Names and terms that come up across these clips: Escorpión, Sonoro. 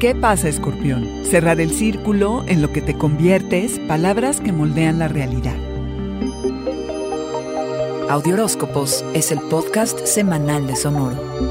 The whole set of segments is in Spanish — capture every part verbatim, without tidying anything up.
¿Qué pasa, Escorpión? Cerrar el círculo, en lo que te conviertes, palabras que moldean la realidad. Audioróscopos es el podcast semanal de Sonoro.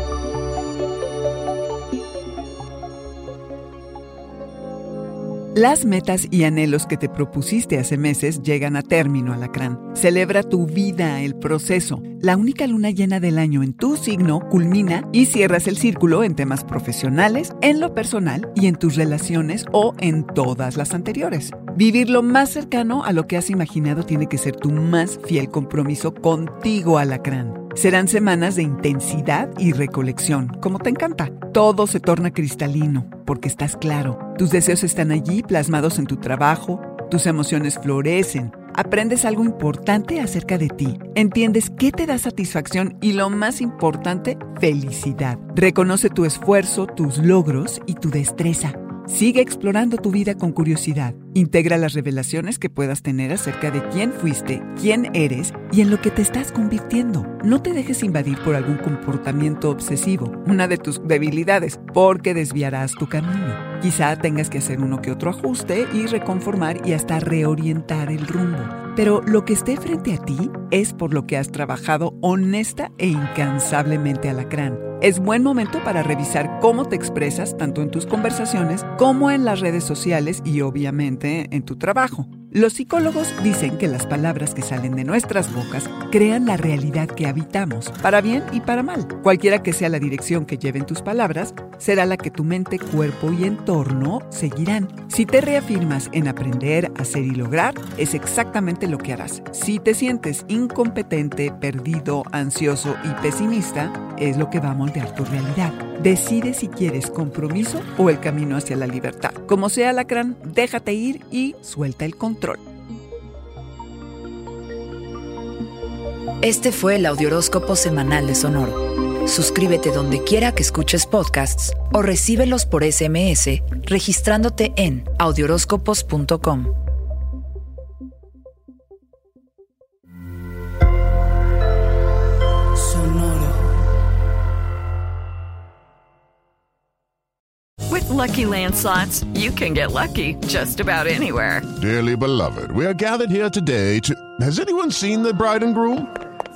Las metas y anhelos que te propusiste hace meses llegan a término, Alacrán. Celebra tu vida, el proceso. La única luna llena del año en tu signo culmina y cierras el círculo en temas profesionales, en lo personal y en tus relaciones o en todas las anteriores. Vivir lo más cercano a lo que has imaginado tiene que ser tu más fiel compromiso contigo, Alacrán. Serán semanas de intensidad y recolección, como te encanta. Todo se torna cristalino, porque estás claro. Tus deseos están allí, plasmados en tu trabajo. Tus emociones florecen. Aprendes algo importante acerca de ti. Entiendes qué te da satisfacción y, lo más importante, felicidad. Reconoce tu esfuerzo, tus logros y tu destreza. Sigue explorando tu vida con curiosidad. Integra las revelaciones que puedas tener acerca de quién fuiste, quién eres y en lo que te estás convirtiendo. No te dejes invadir por algún comportamiento obsesivo, una de tus debilidades, porque desviarás tu camino. Quizá tengas que hacer uno que otro ajuste y reconformar y hasta reorientar el rumbo. Pero lo que esté frente a ti es por lo que has trabajado honesta e incansablemente, Alacrán. Es buen momento para revisar cómo te expresas tanto en tus conversaciones como en las redes sociales y, obviamente, en tu trabajo. Los psicólogos dicen que las palabras que salen de nuestras bocas crean la realidad que habitamos, para bien y para mal. Cualquiera que sea la dirección que lleven tus palabras, será la que tu mente, cuerpo y entorno seguirán. Si te reafirmas en aprender, hacer y lograr, es exactamente lo que harás. Si te sientes incompetente, perdido, ansioso y pesimista, es lo que va a moldear tu realidad. Decide si quieres compromiso o el camino hacia la libertad. Como sea, Alacrán, déjate ir y suelta el control. Este fue el Audioróscopo semanal de Sonoro. Suscríbete donde quiera que escuches podcasts o recíbelos por ese eme ese registrándote en audioróscopos punto com. Lucky Land Slots, you can get lucky just about anywhere. Dearly beloved, we are gathered here today to... Has anyone seen the bride and groom?